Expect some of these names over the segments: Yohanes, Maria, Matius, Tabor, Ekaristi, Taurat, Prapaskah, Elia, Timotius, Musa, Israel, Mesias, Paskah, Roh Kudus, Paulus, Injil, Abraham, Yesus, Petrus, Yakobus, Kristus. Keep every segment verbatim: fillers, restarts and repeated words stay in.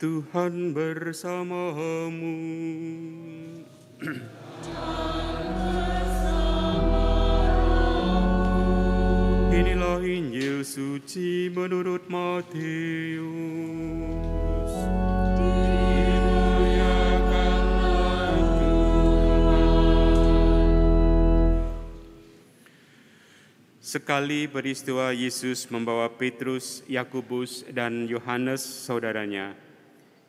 Tuhan bersamamu. Tuhan bersamamu. Inilah Injil suci menurut Matius. Dimuliakanlah Tuhan. Sekali peristiwa Yesus membawa Petrus, Yakobus, dan Yohanes saudaranya.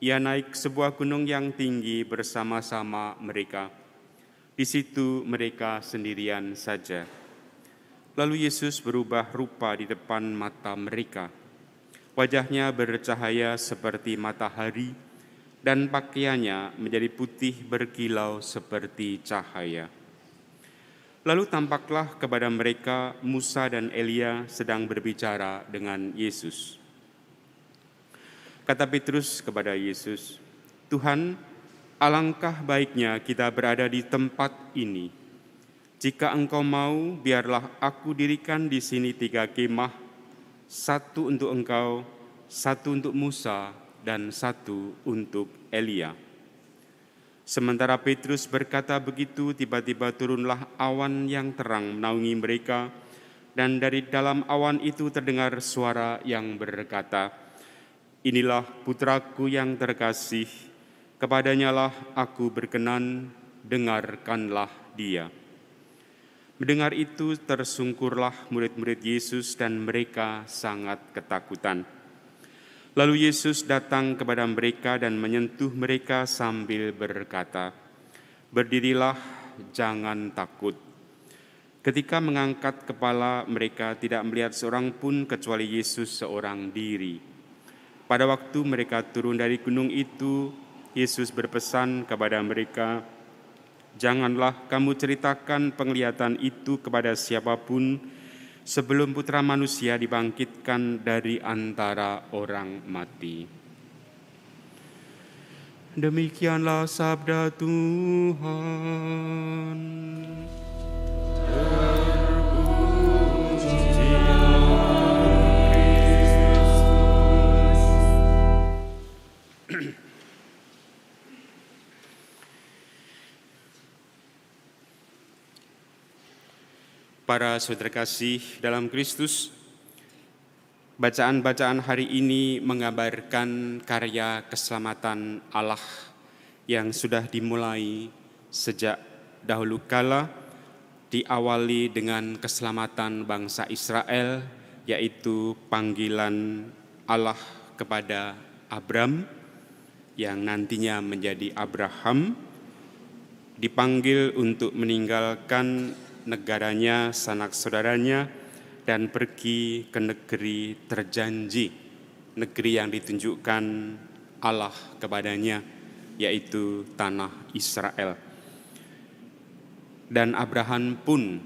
Ia naik sebuah gunung yang tinggi bersama-sama mereka. Di situ mereka sendirian saja. Lalu Yesus berubah rupa di depan mata mereka. Wajahnya bercahaya seperti matahari, dan pakaiannya menjadi putih berkilau seperti cahaya. Lalu tampaklah kepada mereka Musa dan Elia sedang berbicara dengan Yesus. Kata Petrus kepada Yesus, "Tuhan, alangkah baiknya kita berada di tempat ini. Jika Engkau mau, biarlah aku dirikan di sini tiga kemah, satu untuk Engkau, satu untuk Musa, dan satu untuk Elia." Sementara Petrus berkata begitu, tiba-tiba turunlah awan yang terang menaungi mereka, dan dari dalam awan itu terdengar suara yang berkata, "Inilah putraku yang terkasih, kepadanyalah aku berkenan, dengarkanlah dia." Mendengar itu tersungkurlah murid-murid Yesus dan mereka sangat ketakutan. Lalu Yesus datang kepada mereka dan menyentuh mereka sambil berkata, "Berdirilah, jangan takut." Ketika mengangkat kepala, mereka tidak melihat seorang pun kecuali Yesus seorang diri. Pada waktu mereka turun dari gunung itu, Yesus berpesan kepada mereka, "Janganlah kamu ceritakan penglihatan itu kepada siapapun sebelum Putra Manusia dibangkitkan dari antara orang mati." Demikianlah sabda Tuhan. Para saudara kasih dalam Kristus, bacaan-bacaan hari ini menggambarkan karya keselamatan Allah yang sudah dimulai sejak dahulu kala, diawali dengan keselamatan bangsa Israel, yaitu panggilan Allah kepada Abraham yang nantinya menjadi Abraham, dipanggil untuk meninggalkan negaranya, sanak saudaranya, dan pergi ke negeri terjanji, negeri yang ditunjukkan Allah kepadanya, yaitu tanah Israel. Dan Abraham pun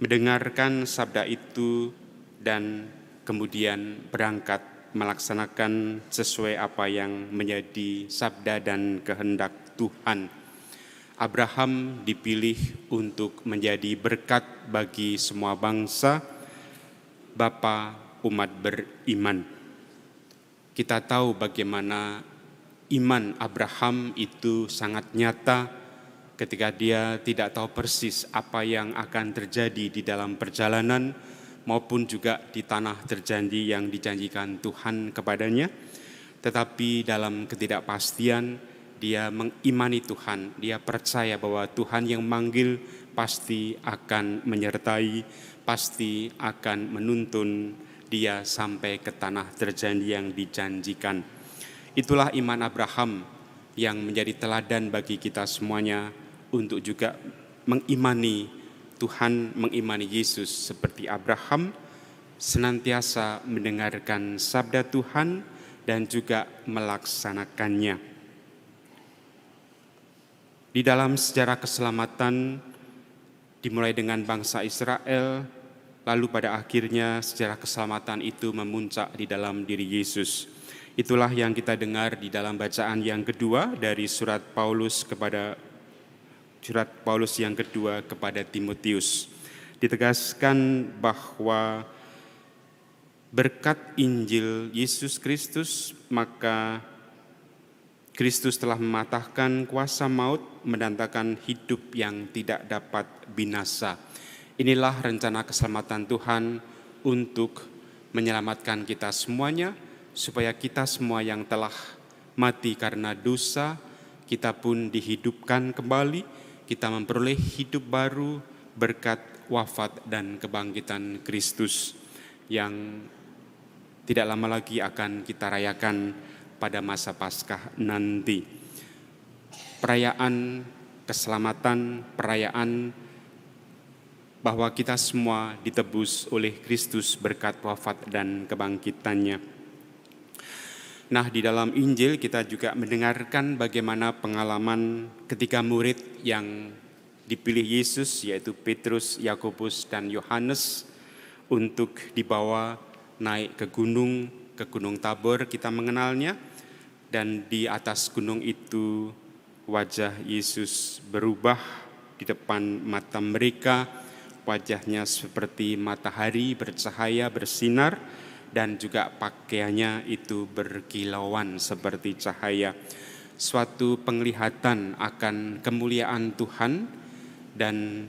mendengarkan sabda itu dan kemudian berangkat melaksanakan sesuai apa yang menjadi sabda dan kehendak Tuhan. Abraham dipilih untuk menjadi berkat bagi semua bangsa, bapa umat beriman. Kita tahu bagaimana iman Abraham itu sangat nyata ketika dia tidak tahu persis apa yang akan terjadi di dalam perjalanan maupun juga di tanah terjanji yang dijanjikan Tuhan kepadanya. Tetapi dalam ketidakpastian, dia mengimani Tuhan, dia percaya bahwa Tuhan yang manggil pasti akan menyertai, pasti akan menuntun dia sampai ke tanah terjanji yang dijanjikan. Itulah iman Abraham yang menjadi teladan bagi kita semuanya untuk juga mengimani Tuhan, mengimani Yesus seperti Abraham, senantiasa mendengarkan sabda Tuhan dan juga melaksanakannya. Di dalam sejarah keselamatan, dimulai dengan bangsa Israel, lalu pada akhirnya sejarah keselamatan itu memuncak di dalam diri Yesus. Itulah yang kita dengar di dalam bacaan yang kedua dari surat Paulus kepada surat Paulus yang kedua kepada Timotius. Ditegaskan bahwa berkat Injil Yesus Kristus, maka Kristus telah mematahkan kuasa maut, mendatangkan hidup yang tidak dapat binasa. Inilah rencana keselamatan Tuhan untuk menyelamatkan kita semuanya, supaya kita semua yang telah mati karena dosa, kita pun dihidupkan kembali, kita memperoleh hidup baru berkat wafat dan kebangkitan Kristus yang tidak lama lagi akan kita rayakan pada masa Paskah nanti. Perayaan keselamatan, perayaan bahwa kita semua ditebus oleh Kristus berkat wafat dan kebangkitannya. Nah, di dalam Injil kita juga mendengarkan bagaimana pengalaman ketiga murid yang dipilih Yesus, yaitu Petrus, Yakobus, dan Yohanes, untuk dibawa naik ke gunung, ke gunung Tabor kita mengenalnya. Dan di atas gunung itu wajah Yesus berubah di depan mata mereka. Wajahnya seperti matahari bercahaya, bersinar, dan juga pakaiannya itu berkilauan seperti cahaya. Suatu penglihatan akan kemuliaan Tuhan, dan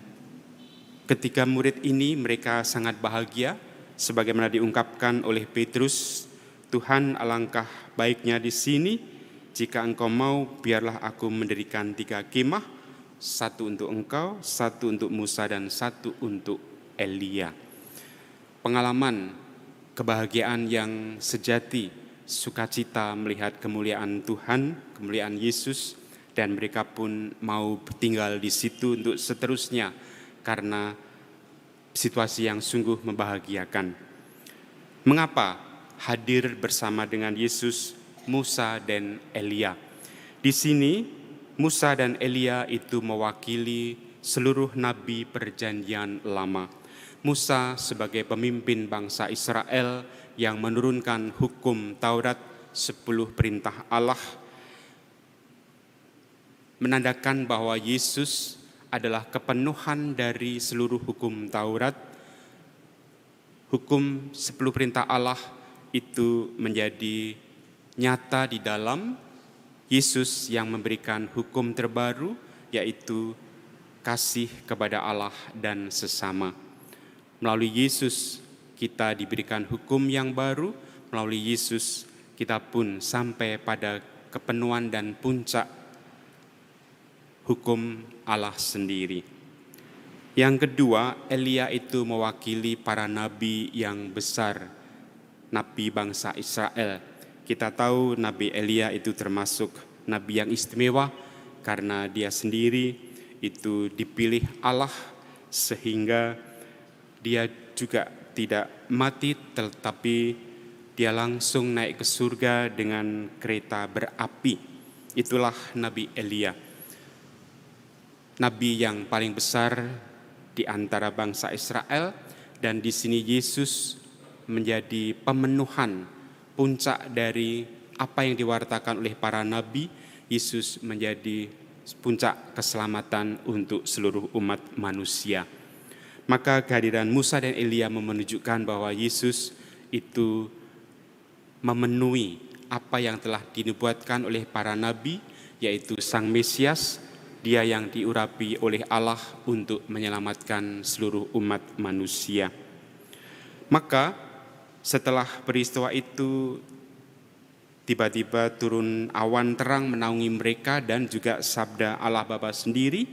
ketiga murid ini mereka sangat bahagia. Sebagaimana diungkapkan oleh Petrus, "Tuhan, alangkah baiknya di sini. Jika Engkau mau, biarlah aku mendirikan tiga kemah, satu untuk Engkau, satu untuk Musa, dan satu untuk Elia." Pengalaman kebahagiaan yang sejati, sukacita melihat kemuliaan Tuhan, kemuliaan Yesus, dan mereka pun mau tinggal di situ untuk seterusnya karena situasi yang sungguh membahagiakan. Mengapa hadir bersama dengan Yesus, Musa dan Elia? Di sini Musa dan Elia itu mewakili seluruh nabi perjanjian lama. Musa sebagai pemimpin bangsa Israel yang menurunkan hukum Taurat, sepuluh perintah Allah, menandakan bahwa Yesus adalah kepenuhan dari seluruh hukum Taurat. Hukum sepuluh perintah Allah itu menjadi nyata di dalam Yesus yang memberikan hukum terbaru, yaitu kasih kepada Allah dan sesama. Melalui Yesus kita diberikan hukum yang baru, melalui Yesus kita pun sampai pada kepenuhan dan puncak hukum Allah sendiri. Yang kedua, Elia itu mewakili para nabi yang besar, nabi bangsa Israel. Kita tahu nabi Elia itu termasuk nabi yang istimewa karena dia sendiri itu dipilih Allah, sehingga dia juga tidak mati tetapi dia langsung naik ke surga dengan kereta berapi. Itulah nabi Elia, nabi yang paling besar di antara bangsa Israel. Dan di sini Yesus menjadi pemenuhan puncak dari apa yang diwartakan oleh para nabi. Yesus menjadi puncak keselamatan untuk seluruh umat manusia. Maka kehadiran Musa dan Elia menunjukkan bahwa Yesus itu memenuhi apa yang telah dinubuatkan oleh para nabi, yaitu Sang Mesias, dia yang diurapi oleh Allah untuk menyelamatkan seluruh umat manusia. Maka setelah peristiwa itu, tiba-tiba turun awan terang menaungi mereka, dan juga sabda Allah Bapa sendiri,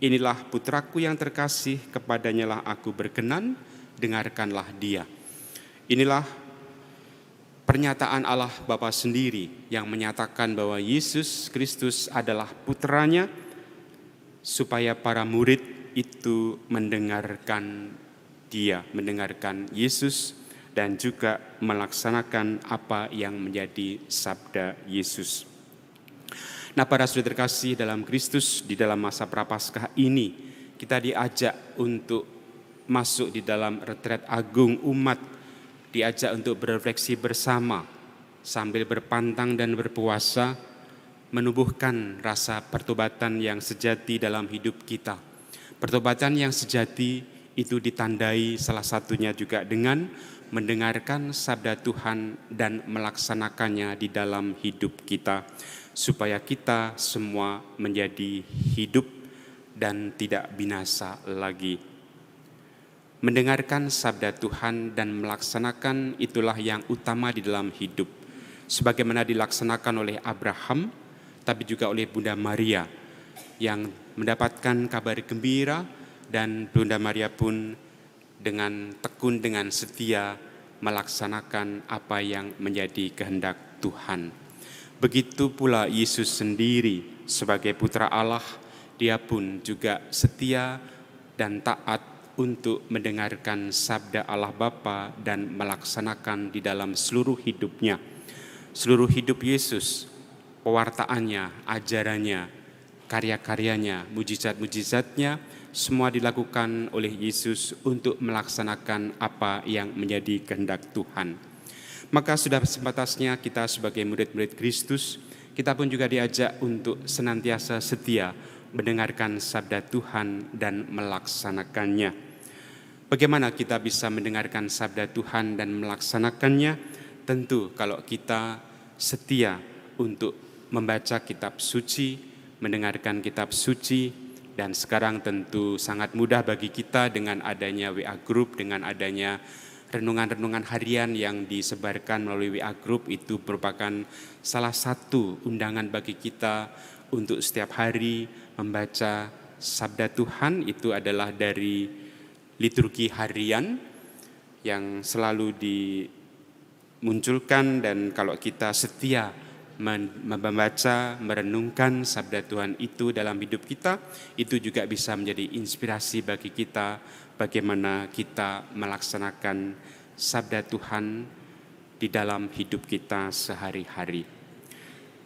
"Inilah putraku yang terkasih, kepadanyalah aku berkenan, dengarkanlah dia." Inilah pernyataan Allah Bapa sendiri yang menyatakan bahwa Yesus Kristus adalah putranya, supaya para murid itu mendengarkan dia, mendengarkan Yesus, dan juga melaksanakan apa yang menjadi sabda Yesus. Nah, para saudara terkasih dalam Kristus, di dalam masa Prapaskah ini kita diajak untuk masuk di dalam retret agung umat, diajak untuk berefleksi bersama sambil berpantang dan berpuasa, menumbuhkan rasa pertobatan yang sejati dalam hidup kita. Pertobatan yang sejati itu ditandai salah satunya juga dengan mendengarkan sabda Tuhan dan melaksanakannya di dalam hidup kita. supaya kita semua menjadi hidup dan tidak binasa lagi. Mendengarkan sabda Tuhan dan melaksanakan itulah yang utama di dalam hidup, sebagaimana dilaksanakan oleh Abraham, tapi juga oleh Bunda Maria yang mendapatkan kabar gembira, dan Bunda Maria pun dengan tekun, dengan setia melaksanakan apa yang menjadi kehendak Tuhan. Begitu pula Yesus sendiri sebagai Putra Allah, dia pun juga setia dan taat untuk mendengarkan sabda Allah Bapa dan melaksanakan di dalam seluruh hidupnya. Seluruh hidup Yesus, pewartaannya, ajarannya, karya-karyanya, mujizat-mujizatnya, semua dilakukan oleh Yesus untuk melaksanakan apa yang menjadi kehendak Tuhan. Maka sudah sebatasnya kita sebagai murid-murid Kristus, kita pun juga diajak untuk senantiasa setia mendengarkan sabda Tuhan dan melaksanakannya. Bagaimana kita bisa mendengarkan sabda Tuhan dan melaksanakannya? Tentu kalau kita setia untuk membaca kitab suci, mendengarkan kitab suci, dan sekarang tentu sangat mudah bagi kita dengan adanya W A Group, dengan adanya renungan-renungan harian yang disebarkan melalui W A Group. Itu merupakan salah satu undangan bagi kita untuk setiap hari membaca sabda Tuhan. Itu adalah dari liturgi harian yang selalu dimunculkan, dan kalau kita setia membaca, merenungkan sabda Tuhan itu dalam hidup kita, itu juga bisa menjadi inspirasi bagi kita bagaimana kita melaksanakan sabda Tuhan di dalam hidup kita sehari-hari.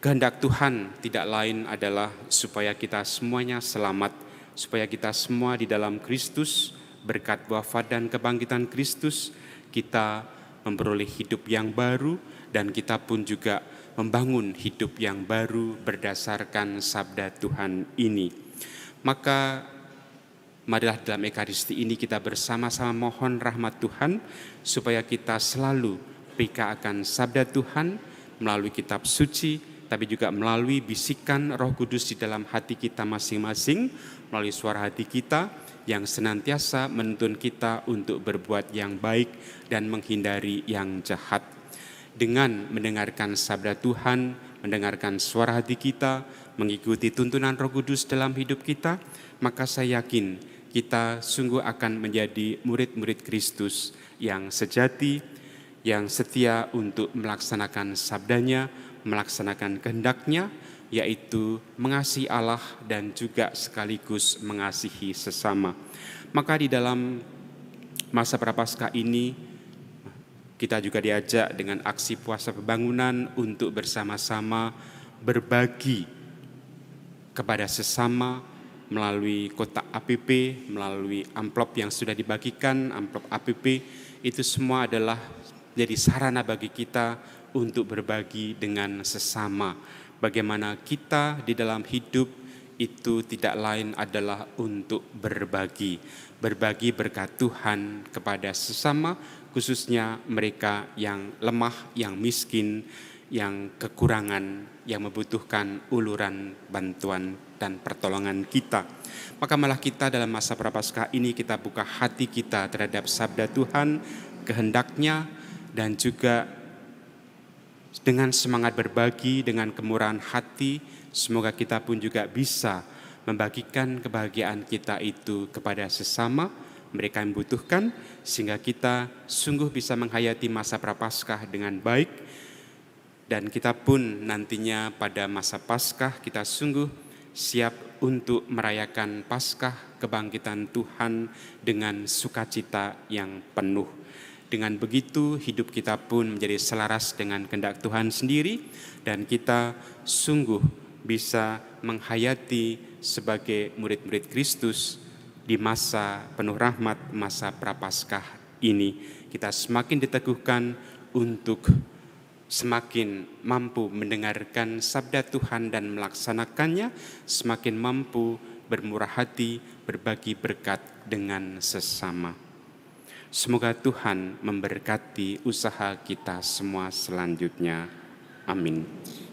Kehendak Tuhan tidak lain adalah supaya kita semuanya selamat, supaya kita semua di dalam Kristus, berkat wafat dan kebangkitan Kristus, kita memperoleh hidup yang baru, dan kita pun juga membangun hidup yang baru berdasarkan sabda Tuhan ini. Maka marilah dalam Ekaristi ini kita bersama-sama mohon rahmat Tuhan supaya kita selalu peka akan sabda Tuhan melalui kitab suci, tapi juga melalui bisikan Roh Kudus di dalam hati kita masing-masing, melalui suara hati kita yang senantiasa menuntun kita untuk berbuat yang baik dan menghindari yang jahat. Dengan mendengarkan sabda Tuhan, mendengarkan suara hati kita, mengikuti tuntunan Roh Kudus dalam hidup kita, maka saya yakin kita sungguh akan menjadi murid-murid Kristus yang sejati, yang setia untuk melaksanakan sabdanya, melaksanakan kehendaknya, yaitu mengasihi Allah dan juga sekaligus mengasihi sesama. Maka di dalam masa Prapaskah ini, kita juga diajak dengan aksi puasa pembangunan untuk bersama-sama berbagi kepada sesama, melalui kotak A P P, melalui amplop yang sudah dibagikan, amplop A P P, itu semua adalah jadi sarana bagi kita untuk berbagi dengan sesama. Bagaimana kita di dalam hidup itu tidak lain adalah untuk berbagi, berbagi berkat Tuhan kepada sesama, khususnya mereka yang lemah, yang miskin, yang kekurangan, yang membutuhkan uluran bantuan dan pertolongan kita. Maka malah kita dalam masa Prapaskah ini kita buka hati kita terhadap sabda Tuhan, kehendaknya, dan juga dengan semangat berbagi, dengan kemurahan hati, semoga kita pun juga bisa membagikan kebahagiaan kita itu kepada sesama, mereka yang membutuhkan, sehingga kita sungguh bisa menghayati masa Prapaskah dengan baik. Dan kita pun nantinya pada masa Paskah kita sungguh siap untuk merayakan Paskah kebangkitan Tuhan dengan sukacita yang penuh. Dengan begitu hidup kita pun menjadi selaras dengan kehendak Tuhan sendiri, dan kita sungguh bisa menghayati sebagai murid-murid Kristus di masa penuh rahmat, masa Prapaskah ini. Kita semakin diteguhkan untuk semakin mampu mendengarkan sabda Tuhan dan melaksanakannya, semakin mampu bermurah hati, berbagi berkat dengan sesama. Semoga Tuhan memberkati usaha kita semua selanjutnya. Amin.